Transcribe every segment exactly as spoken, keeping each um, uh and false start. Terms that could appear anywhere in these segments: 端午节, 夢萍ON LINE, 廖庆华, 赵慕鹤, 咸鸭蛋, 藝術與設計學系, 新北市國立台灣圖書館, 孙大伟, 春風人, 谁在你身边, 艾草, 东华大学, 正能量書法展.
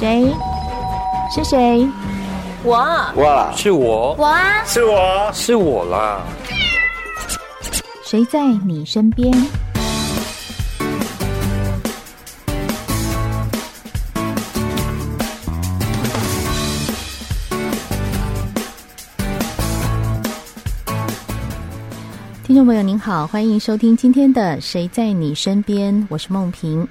谁？是谁？我我是我我啊是我是我啦。谁在你身边？听众朋友您好，欢迎收听今天的《谁在你身边》，我是梦萍。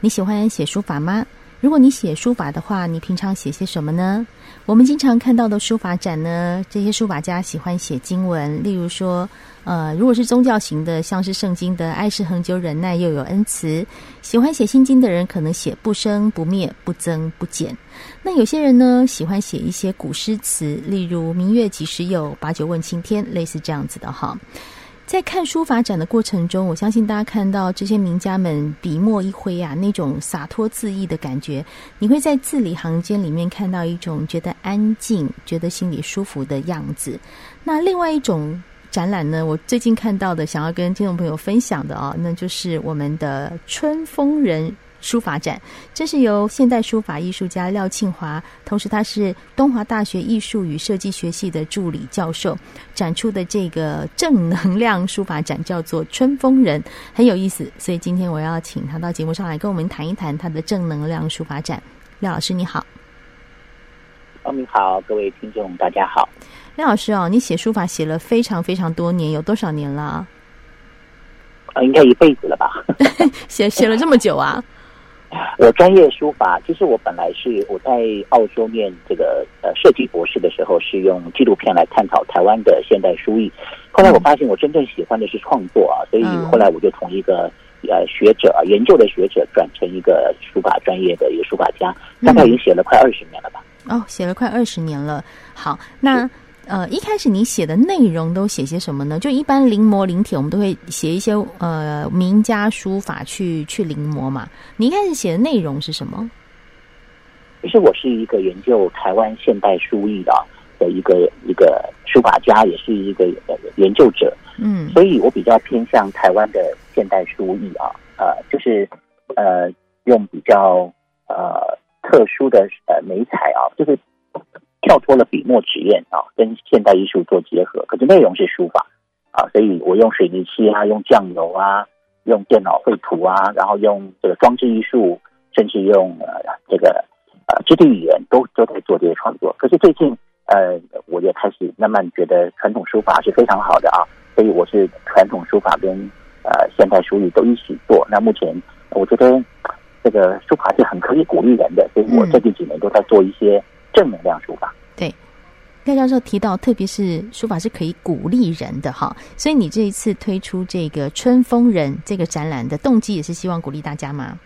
你喜欢写书法吗？如果你写书法的话，你平常写些什么呢？我们经常看到的书法展呢，这些书法家喜欢写经文，例如说呃，如果是宗教型的，像是圣经的爱是恒久忍耐又有恩慈，喜欢写心经的人可能写不生不灭不增不减。那有些人呢喜欢写一些古诗词，例如明月几时有，把酒问青天，类似这样子的哈。在看书法展的过程中，我相信大家看到这些名家们笔墨一挥啊，那种洒脱恣意的感觉，你会在字里行间里面看到一种觉得安静、觉得心里舒服的样子。那另外一种展览呢，我最近看到的，想要跟听众朋友分享的啊、哦，那就是我们的春风人书法展，这是由现代书法艺术家廖庆华，同时他是东华大学艺术与设计学系的助理教授展出的这个正能量书法展，叫做春风人，很有意思，所以今天我要请他到节目上来跟我们谈一谈他的正能量书法展。廖老师你好。哦，你好，各位听众大家好。廖老师哦，你写书法写了非常非常多年，有多少年了？呃、应该一辈子了吧。写写了这么久啊。我专业书法，其实我本来是我在澳洲念这个呃设计博士的时候，是用纪录片来探讨台湾的现代书艺。后来我发现我真正喜欢的是创作啊，所以后来我就从一个呃学者啊研究的学者转成一个书法专业的一个书法家，大概已经写了快二十年了吧。嗯、哦，写了快二十年了。好，那呃一开始你写的内容都写些什么呢？就一般临摹临帖我们都会写一些呃名家书法去去临摹嘛，你一开始写的内容是什么？其实我是一个研究台湾现代书艺的的一个一个书法家，也是一个研究者，嗯，所以我比较偏向台湾的现代书艺啊，呃就是呃用比较呃特殊的呃媒材啊，就是跳脱了笔墨纸砚啊，跟现代艺术做结合，可是内容是书法啊，所以我用水泥漆啊，用酱油啊，用电脑绘图啊，然后用这个装置艺术，甚至用呃这个呃肢体语言都都在做这些创作。可是最近呃，我也开始慢慢觉得传统书法是非常好的啊，所以我是传统书法跟呃现代书艺都一起做。那目前我觉得这个书法是很可以鼓励人的，所以我最近几年都在做一些正能量书法。对，廖教授提到特别是书法是可以鼓励人的哈，所以你这一次推出这个春风人这个展览的动机也是希望鼓励大家吗？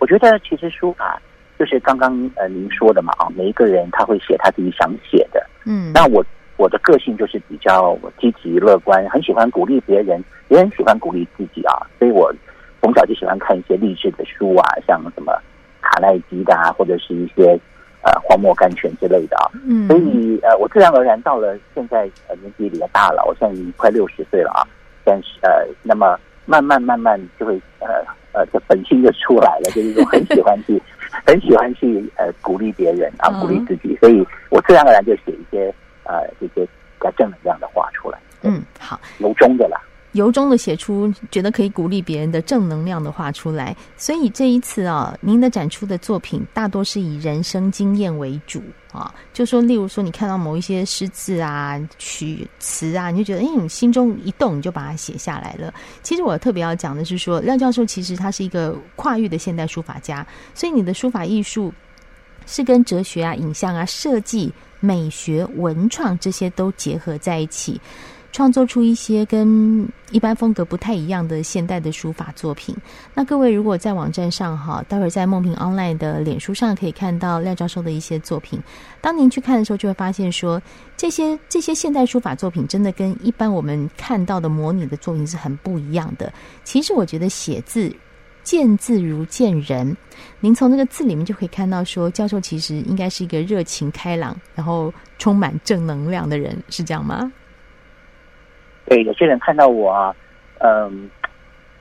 我觉得其实书法就是刚刚呃您说的嘛啊，每一个人他会写他自己想写的，嗯，那我我的个性就是比较积极乐观，很喜欢鼓励别人，也很喜欢鼓励自己啊，所以我从小就喜欢看一些励志的书啊，像什么卡耐基的啊，或者是一些呃，黄墨甘泉之类的啊，嗯，所以呃，我自然而然到了现在呃年纪比较大了，我现在已经快六十岁了啊，但是呃，那么慢慢慢慢就会呃呃，这本性就出来了，就是说很喜欢去，很喜欢去呃鼓励别人啊，鼓励自己，所以我自然而然就写一些呃一些比较正能量的话出来。嗯，好，由衷的啦。由衷的写出觉得可以鼓励别人的正能量的话出来，所以这一次啊，您的展出的作品大多是以人生经验为主啊，就说例如说你看到某一些诗字啊、曲词啊，你就觉得哎，你心中一动，你就把它写下来了。其实我特别要讲的是说，廖教授其实他是一个跨域的现代书法家，所以你的书法艺术是跟哲学啊、影像啊、设计、美学、文创这些都结合在一起，创作出一些跟一般风格不太一样的现代的书法作品。那各位如果在网站上哈，待会儿在梦萍 online 的脸书上可以看到廖教授的一些作品，当您去看的时候就会发现说，这些这些现代书法作品真的跟一般我们看到的模拟的作品是很不一样的。其实我觉得写字见字如见人，您从那个字里面就可以看到说，教授其实应该是一个热情开朗然后充满正能量的人，是这样吗？对，有些人看到我啊，嗯，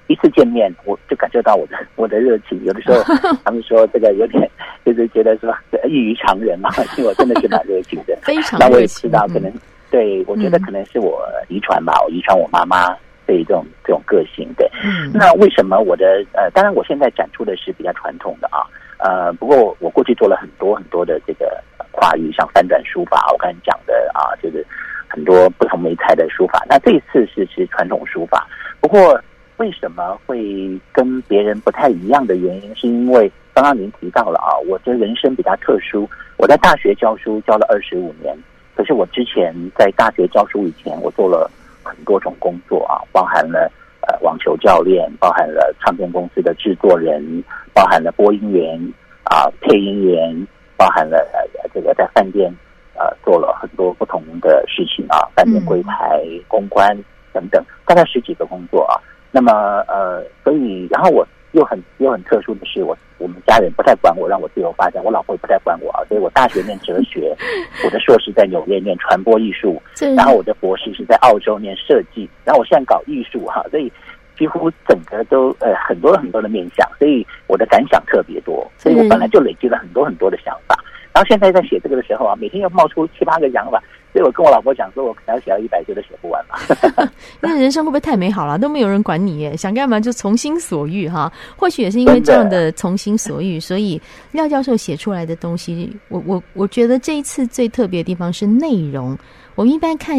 一次见面，我就感受到我的我的热情。有的时候他们说这个有点就是觉得说异于常人嘛，因为我真的是蛮热情的，非常热情。那我也知道，可能对我觉得可能是我遗传吧，我遗传我妈妈。对这种这种个性，对，嗯，那为什么我的呃，当然我现在展出的是比较传统的啊，呃，不过我过去做了很多很多的这个跨域，像翻转书法，我刚才讲的啊，就是很多不同媒材的书法。那这一次是是传统书法，不过为什么会跟别人不太一样的原因，是因为刚刚您提到了啊，我的人生比较特殊，我在大学教书教了二十五年，可是我之前在大学教书以前，我做了很多种工作啊，包含了呃网球教练，包含了唱片公司的制作人，包含了播音员啊、呃、配音员，包含了呃这个在饭店呃做了很多不同的事情啊，饭店柜台、公关等等，大概十几个工作啊。那么呃，所以然后我又很又很特殊的是，我我们家人不太管我，让我自由发展，我老婆也不太管我啊，所以我大学念哲学，我的硕士在纽约念传播艺术，然后我的博士是在澳洲念设计，然后我现在搞艺术哈、啊，所以几乎整个都呃很多很多的面向，所以我的感想特别多，所以我本来就累积了很多很多的想法，然后现在在写这个的时候啊，每天要冒出七八个想法。所以我跟我老婆讲说，我可能要写到一百岁都写不完吧。那人生会不会太美好了？都没有人管你耶，想干嘛就从心所欲哈。或许也是因为这样的从心所欲，所以廖教授写出来的东西，我我我觉得这一次最特别的地方是内容。我们一般看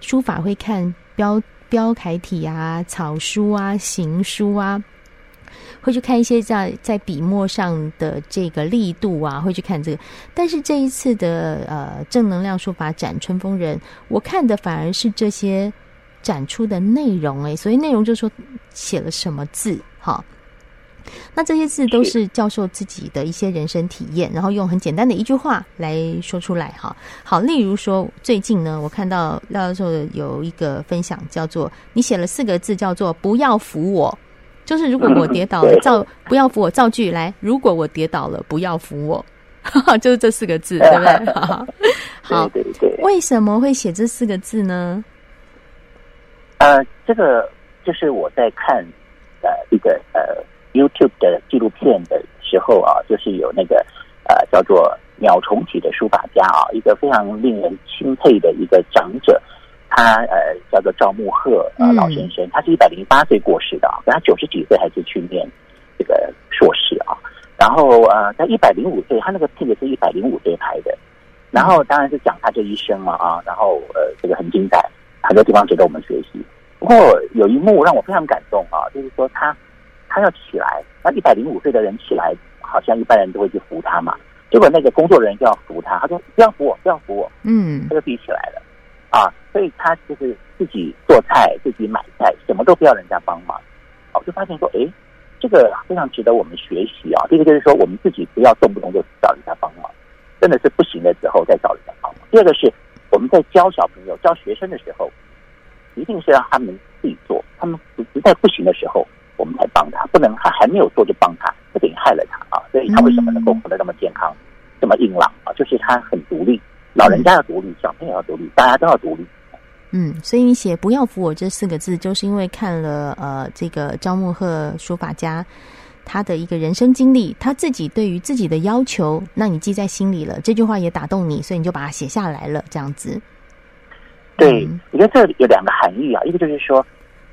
书法会看标标楷体啊、草书啊、行书啊。会去看一些在在笔墨上的这个力度啊，会去看这个。但是这一次的呃正能量书法展春风人，我看的反而是这些展出的内容哎，所以内容就是说写了什么字哈。那这些字都是教授自己的一些人生体验，然后用很简单的一句话来说出来哈。好，例如说最近呢，我看到廖教授有一个分享，叫做你写了四个字，叫做不要扶我。就是如果我跌倒了，造不要扶我，造句来。如果我跌倒了，不要扶我，就是这四个字，对不对？好，好对对对。为什么会写这四个字呢？呃，这个就是我在看呃一个呃 YouTube 的纪录片的时候啊，就是有那个呃叫做鸟重启的书法家啊，一个非常令人钦佩的一个长者。他呃叫做赵慕鹤呃老先生，他是一百零八岁过世的啊，可他九十几岁还是去念这个硕士啊。然后呃在一百零五岁，他那个片子是一百零五岁拍的，然后当然是讲他这一生了啊。然后呃这个很精彩，很多地方值得我们学习。不过有一幕让我非常感动啊，就是说他他要起来，那一百零五岁的人起来，好像一般人都会去扶他嘛。结果那个工作人员就要扶他，他说不要扶我，不要扶我，嗯，他就自己起来了。啊，所以他就是自己做菜，自己买菜，什么都不要人家帮忙。我、啊、就发现说，诶，这个非常值得我们学习啊。第一个就是说，我们自己不要动不动就找人家帮忙，真的是不行的时候再找人家帮忙。第二个是我们在教小朋友、教学生的时候，一定是让他们自己做，他们实在不行的时候，我们才帮他，不能他还没有做就帮他，这等于害了他啊。所以他为什么能够活得那么健康、这么硬朗啊？就是他很独立。老人家要独立，小朋友要独立，大家都要独立。嗯，所以你写不要扶我这四个字，就是因为看了呃这个赵慕鹤书法家他的一个人生经历，他自己对于自己的要求，那你记在心里了，这句话也打动你，所以你就把它写下来了，这样子。对，嗯、我觉得这有两个含义啊，一个就是说，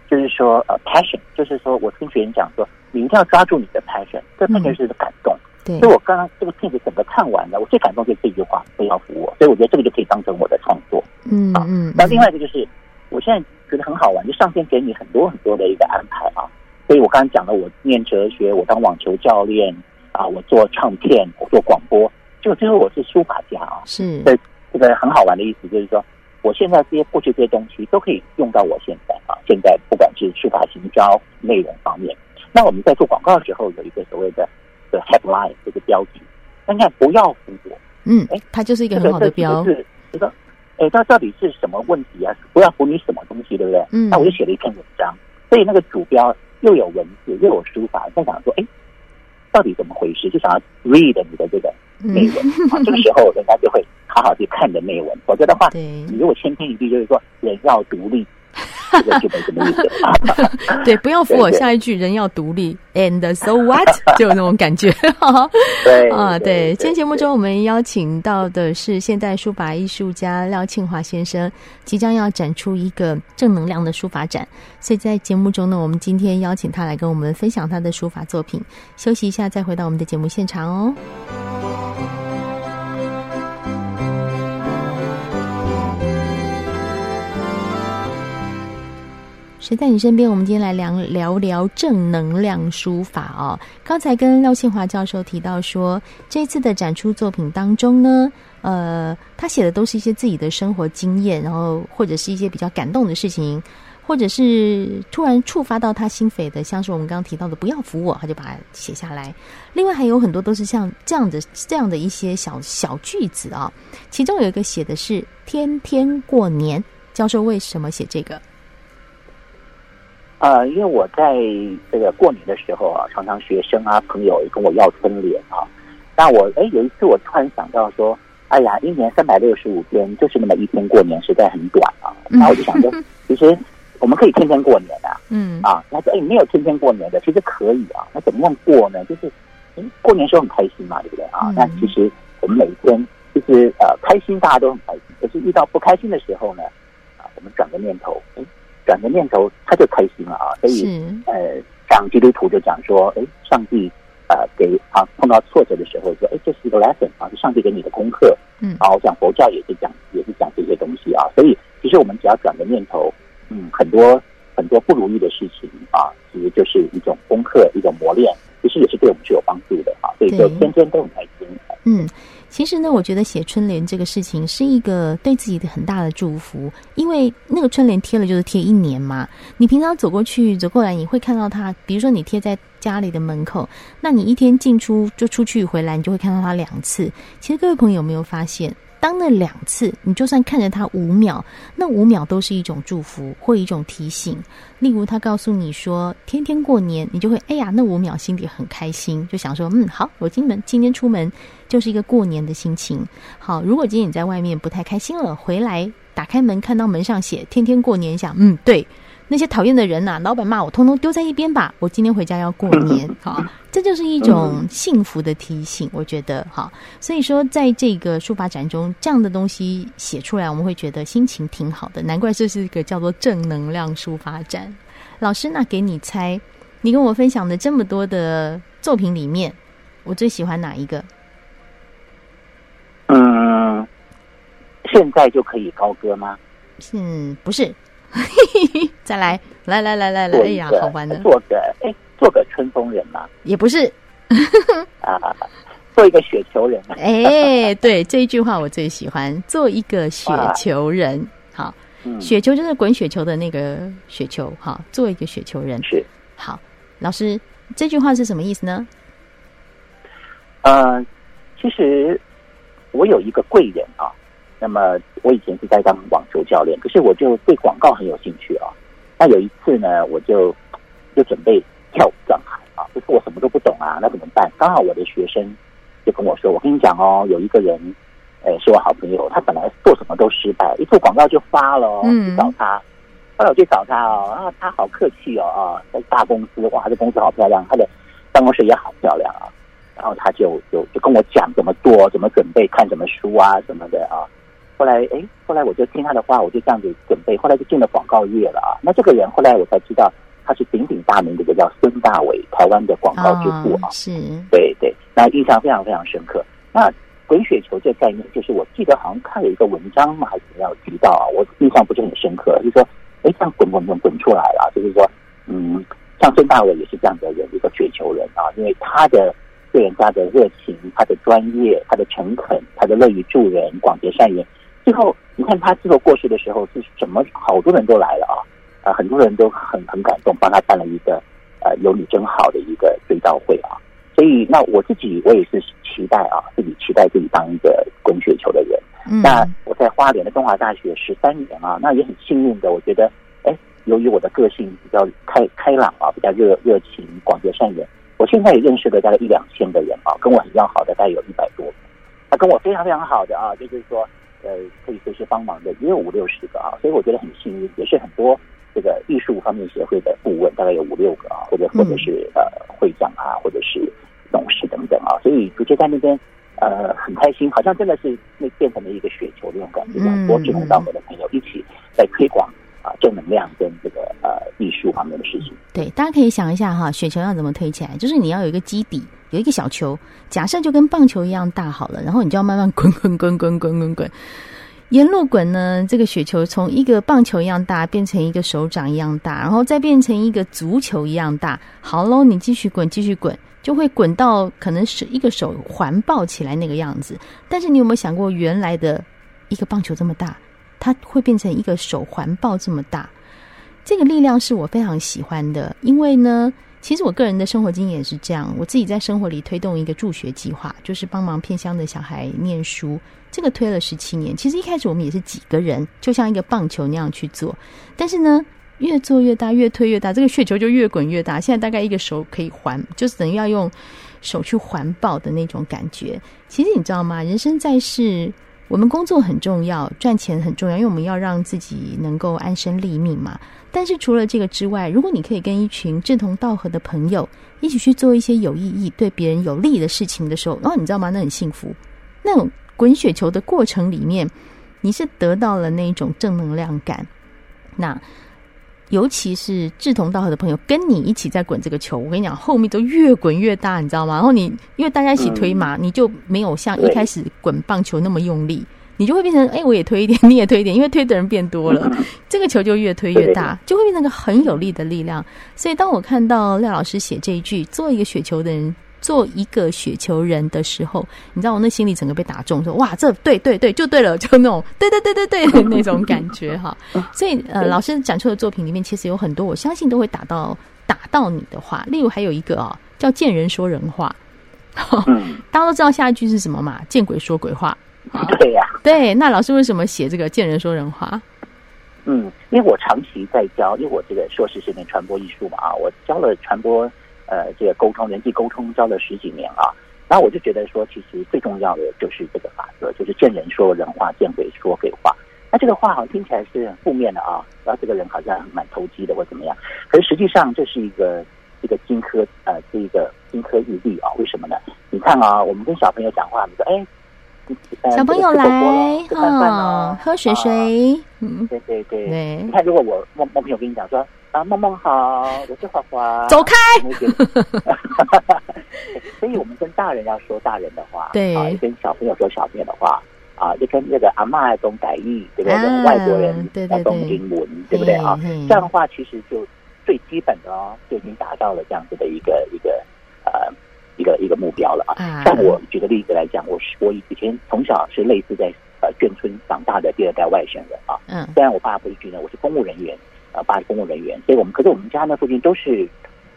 就是说呃 passion， 就是说我听学员讲说，你一定要抓住你的 passion， 这 passion 是感动。嗯所以我刚刚这个片子整个看完了，我最感动就是这句话不要扶我，所以我觉得这个就可以当成我的创作。嗯嗯。那、啊、另外一个就是，我现在觉得很好玩，就上天给你很多很多的一个安排啊。所以我刚刚讲了，我念哲学，我当网球教练啊，我做唱片，我做广播，就最后我是书法家啊。是。所以这个很好玩的意思就是说，我现在这些过去这些东西都可以用到我现在啊。现在不管是书法、行销、内容方面，那我们在做广告的时候有一个所谓的。的 headline 这个标题，那你看不要扶我，嗯，哎，它就是一个很好的标，这个这个，哎，它到底是什么问题啊？不要扶你什么东西，对不对？嗯，那我就写了一篇文章，所以那个主标又有文字又有书法，在想说，哎，到底怎么回事？就想要 read 你的这个内文，嗯、啊，这个时候人家就会好好去看你的内文，否则的话，你如果千篇一律，就是说人要独立。就没什么意思。对，不要扶我，下一句人要独立 ，and so what， 就有那种感觉。对啊，对。今天节目中我们邀请到的是现代书法艺术家廖庆华先生，即将要展出一个正能量的书法展，所以在节目中呢，我们今天邀请他来跟我们分享他的书法作品。休息一下，再回到我们的节目现场哦。谁在你身边？我们今天来聊聊聊正能量书法哦。刚才跟廖庆华教授提到说，这次的展出作品当中呢，呃，他写的都是一些自己的生活经验，然后或者是一些比较感动的事情，或者是突然触发到他心扉的，像是我们刚刚提到的“不要扶我”，他就把它写下来。另外还有很多都是像这样的这样的一些小小句子啊、哦。其中有一个写的是“天天过年”，教授为什么写这个？呃，因为我在这个过年的时候啊，常常学生啊朋友跟我要春联啊。那我哎有一次我突然想到说，哎呀，一年三百六十五天就是那么一天过年，实在很短啊。那我就想说，其实我们可以天天过年啊。嗯啊，那说哎没有天天过年的，其实可以啊。那怎么样过呢？就是过年时候很开心嘛，对不对啊？那其实我们每天就是呃开心，大家都很开心。可是遇到不开心的时候呢，啊，我们转个念头，哎。转个念头，他就开心了啊！所以，呃，像基督徒就讲说，哎，上帝，呃，给啊碰到挫折的时候说，哎，这是一个 lesson 啊，是上帝给你的功课。嗯，啊，我讲佛教也是讲，也是讲这些东西啊。所以，其实我们只要转个念头，嗯，很多很多不如意的事情啊，其实就是一种功课，一种磨练，其实也是对我们是有帮助的啊。所以就天天都很开心。嗯。其实呢，我觉得写春联这个事情是一个对自己的很大的祝福，因为那个春联贴了就是贴一年嘛。你平常走过去走过来，你会看到它，比如说你贴在家里的门口，那你一天进出就出去回来，你就会看到它两次。其实各位朋友有没有发现，当那两次你就算看着它五秒，那五秒都是一种祝福或一种提醒。例如他告诉你说天天过年，你就会哎呀，那五秒心里很开心，就想说嗯好，我今门今天出门就是一个过年的心情。好，如果今天你在外面不太开心了，回来打开门看到门上写天天过年，想嗯对，那些讨厌的人啊，老板骂我，通通丢在一边吧，我今天回家要过年。好，这就是一种幸福的提醒，我觉得。好，所以说在这个书法展中，这样的东西写出来，我们会觉得心情挺好的，难怪这是一个叫做正能量书法展。老师，那给你猜，你跟我分享的这么多的作品里面，我最喜欢哪一个？嗯，现在就可以高歌吗？嗯，不是。再来来来来来来，哎呀，好玩的，做个哎，做个春风人嘛，也不是啊，做一个雪球人。哎，对，这一句话我最喜欢，做一个雪球人。好，嗯、雪球就是滚雪球的那个雪球，哈，做一个雪球人是好。老师，这句话是什么意思呢？呃，其实我有一个贵人啊。那么我以前是在当网球教练，可是我就对广告很有兴趣啊。那有一次呢，我就就准备跳舞转行啊，可是我什么都不懂啊，那怎么办？刚好我的学生就跟我说：“我跟你讲哦，有一个人，哎，是我好朋友，他本来做什么都失败，一做广告就发了哦，去找他。后来我去找他哦，啊，他好客气哦啊，在大公司哇，这公司好漂亮，他的办公室也好漂亮啊。然后他就就就跟我讲怎么做，怎么准备，看什么书啊什么的啊。”后来，哎，后来我就听他的话，我就这样子准备，后来就进了广告业了啊。那这个人后来我才知道，他是鼎鼎大名的，叫孙大伟，台湾的广告之父啊。哦、是，对对，那印象非常非常深刻。那滚雪球这概念，就是我记得好像看了一个文章嘛，还是要提到啊，我印象不是很深刻，就是说，哎，这样滚滚滚滚出来了、啊，就是说，嗯，像孙大伟也是这样的人，一个雪球人啊，因为他的。对人家的热情，他的专业，他的诚恳，他的乐于助人，广结善缘。最后，你看他最后过世的时候，是什么？好多人都来了啊！啊、呃，很多人都很很感动，帮他办了一个呃“有你真好”的一个追悼会啊。所以，那我自己我也是期待啊，自己期待自己当一个滚雪球的人。嗯、那我在花莲的东华大学十三年啊，那也很幸运的，我觉得，哎，由于我的个性比较开开朗啊，比较热热情，广结善缘。我现在也认识了大概一两千个人啊，跟我很要好的大概有一百多个，那、啊、跟我非常非常好的啊，就是说呃可以随时帮忙的也有五六十个啊，所以我觉得很幸运，也是很多这个艺术方面协会的顾问大概有五六个啊，或者或者是呃会长啊，或者是董事等等啊，所以竹节在那边呃很开心，好像真的是那变成了一个雪球这种感觉，很多志同道合的朋友一起在推广啊正能量跟这个呃艺术方面的事情。对，大家可以想一下哈，雪球要怎么推起来，就是你要有一个基底。有一个小球，假设就跟棒球一样大好了，然后你就要慢慢滚滚滚滚滚滚滚，沿路滚呢，这个雪球从一个棒球一样大变成一个手掌一样大，然后再变成一个足球一样大，好咯，你继续滚继续滚，就会滚到可能是一个手环抱起来那个样子。但是你有没有想过，原来的一个棒球这么大，它会变成一个手环抱这么大？这个力量是我非常喜欢的，因为呢其实我个人的生活经验也是这样，我自己在生活里推动一个助学计划，就是帮忙偏乡的小孩念书，这个推了十七年。其实一开始我们也是几个人，就像一个棒球那样去做，但是呢越做越大，越推越大，这个雪球就越滚越大，现在大概一个手可以环，就是等于要用手去环抱的那种感觉。其实你知道吗，人生在世，我们工作很重要，赚钱很重要，因为我们要让自己能够安身立命嘛。但是除了这个之外，如果你可以跟一群志同道合的朋友一起去做一些有意义、对别人有利的事情的时候，然后你知道吗，那很幸福。那种滚雪球的过程里面，你是得到了那种正能量感。那尤其是志同道合的朋友跟你一起在滚这个球，我跟你讲，后面都越滚越大，你知道吗？然后你因为大家一起推嘛，嗯、你就没有像一开始滚棒球那么用力，你就会变成哎、欸，我也推一点，你也推一点，因为推的人变多了，嗯、这个球就越推越大，就会变成个很有力的力量。所以当我看到廖老师写这一句"做一个雪球的人，做一个雪球人"的时候，你知道我那心里整个被打中，说哇，这对对对，就对了，就那种对对对对对的那种感觉哈。所以呃，老师展出的作品里面其实有很多，我相信都会打到打到你的话。例如还有一个啊、哦，叫"见人说人话"，哦、大家都知道下一句是什么嘛？"见鬼说鬼话"哦。对呀、啊，对。那老师为什么写这个"见人说人话"？嗯，因为我长期在教，因为我这个硕士是念传播艺术嘛啊，我教了传播。呃，这个沟通、人际沟通教了十几年啊，然后我就觉得说，其实最重要的就是这个法则，就是见人说人话，见鬼说鬼话。那这个话好像听起来是很负面的啊，然后这个人好像蛮投机的或怎么样，可是实际上这是一个一个金科呃，这个金科玉律啊。为什么呢？你看啊，我们跟小朋友讲话，你说哎、呃，小朋友来啊、这个哦，喝水水，啊、嗯，对对对，对你看，如果我我我朋友跟你讲说。啊，梦梦好，我是花花。走开！所以，我们跟大人要说大人的话，对，啊，跟小朋友说小朋友的话，啊，就跟那个阿嬷懂台语，对不对？啊、外国人要懂英文，对不对啊？这样的话，其实就最基本的哦，就已经达到了这样子的一个一个呃一个一个目标了啊。啊像我举个例子来讲，我是我以前从小是类似在呃眷村长大的第二代外省人啊，嗯，虽然我爸不是军人，我是公务人员。啊，爸是公务人员，所以我们可是我们家那附近都是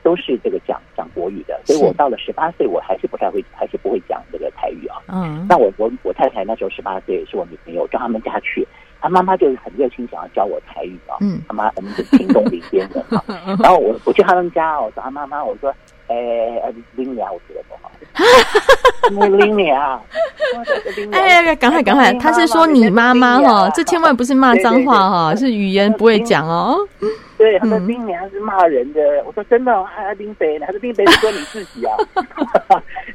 都是这个讲讲国语的，所以我到了十八岁，我还是不太会，还是不会讲这个台语啊。嗯，那我我我太太那时候十八岁，是我女朋友，到他们家去，她妈妈就是很热情，想要教我台语啊。嗯，他妈我们是屏东里边人啊，然后我我去他们家，我找他妈妈，我说，哎、欸，拎你啊，我觉得不好，我拎你啊，哎哎，赶快赶快，他是说你妈妈哈，这千万不是骂脏话哈，是语言不会讲哦。对，他说拎你，他是骂人的。我说真的，还拎谁呢？还是拎谁？说你自己啊。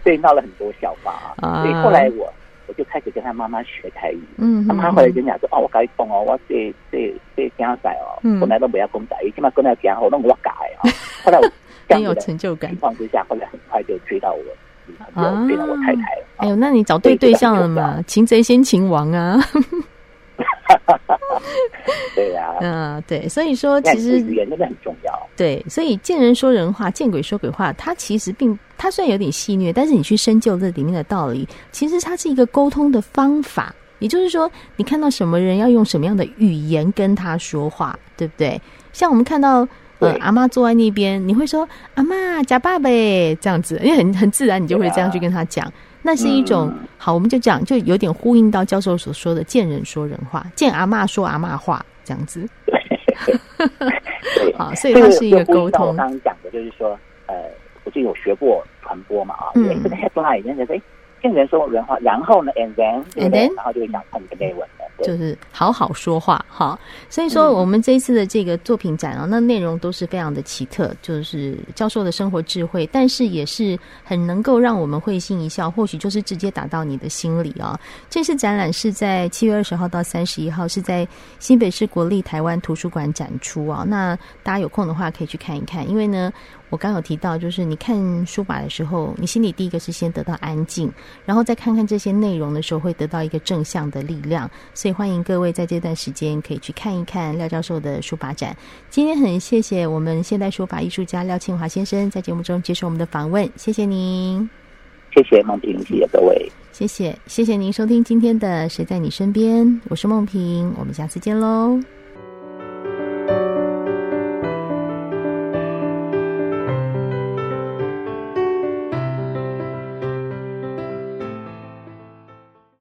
所以闹了很多笑话啊。所以后来我我就开始跟他妈妈学台语。嗯，他妈后来跟讲说，哦，我跟你讲哦，我这这这家仔哦，本来都不要讲台语，起码讲到讲好，那我改啊。后来我。很有成就感。情况之下，后来很快就追到我，啊、追到我太太了。哎呦，那你找对对象了嘛？擒贼先擒王啊！对呀、啊，嗯、啊，对，所以说其实语言真的很重要。对，所以见人说人话，见鬼说鬼话，它其实并它虽然有点戏谑，但是你去深究这里面的道理，其实它是一个沟通的方法。也就是说，你看到什么人，要用什么样的语言跟他说话，对不对？像我们看到。呃，阿嬷坐在那边，你会说阿嬷假爸呗，这样子，因为很很自然，你就会这样去跟他讲。啊、那是一种、嗯、好，我们就讲，就有点呼应到教授所说的"见人说人话，见阿嬷说阿嬷话"这样子。啊，所以它是一个沟通。我刚刚讲的就是说，呃，我就有学过传播嘛啊，嗯、这个 headline 人家说，哎，见人说人话，然后呢 ，and then， and then， 然后就会讲他们的内文了。就是好好说话哈。所以说我们这一次的这个作品展啊，那内容都是非常的奇特，就是教授的生活智慧，但是也是很能够让我们会心一笑，或许就是直接打到你的心里啊。这次展览是在七月二十号到三十一号，是在新北市国立台湾图书馆展出啊。那大家有空的话可以去看一看，因为呢我刚有提到，就是你看书法的时候，你心里第一个是先得到安静，然后再看看这些内容的时候，会得到一个正向的力量。所以欢迎各位在这段时间可以去看一看廖教授的书法展。今天很谢谢我们现代书法艺术家廖庆华先生在节目中接受我们的访问，谢谢您。谢谢孟平，谢谢各位，谢谢谢谢您收听今天的《谁在你身边》，我是孟平，我们下次见喽。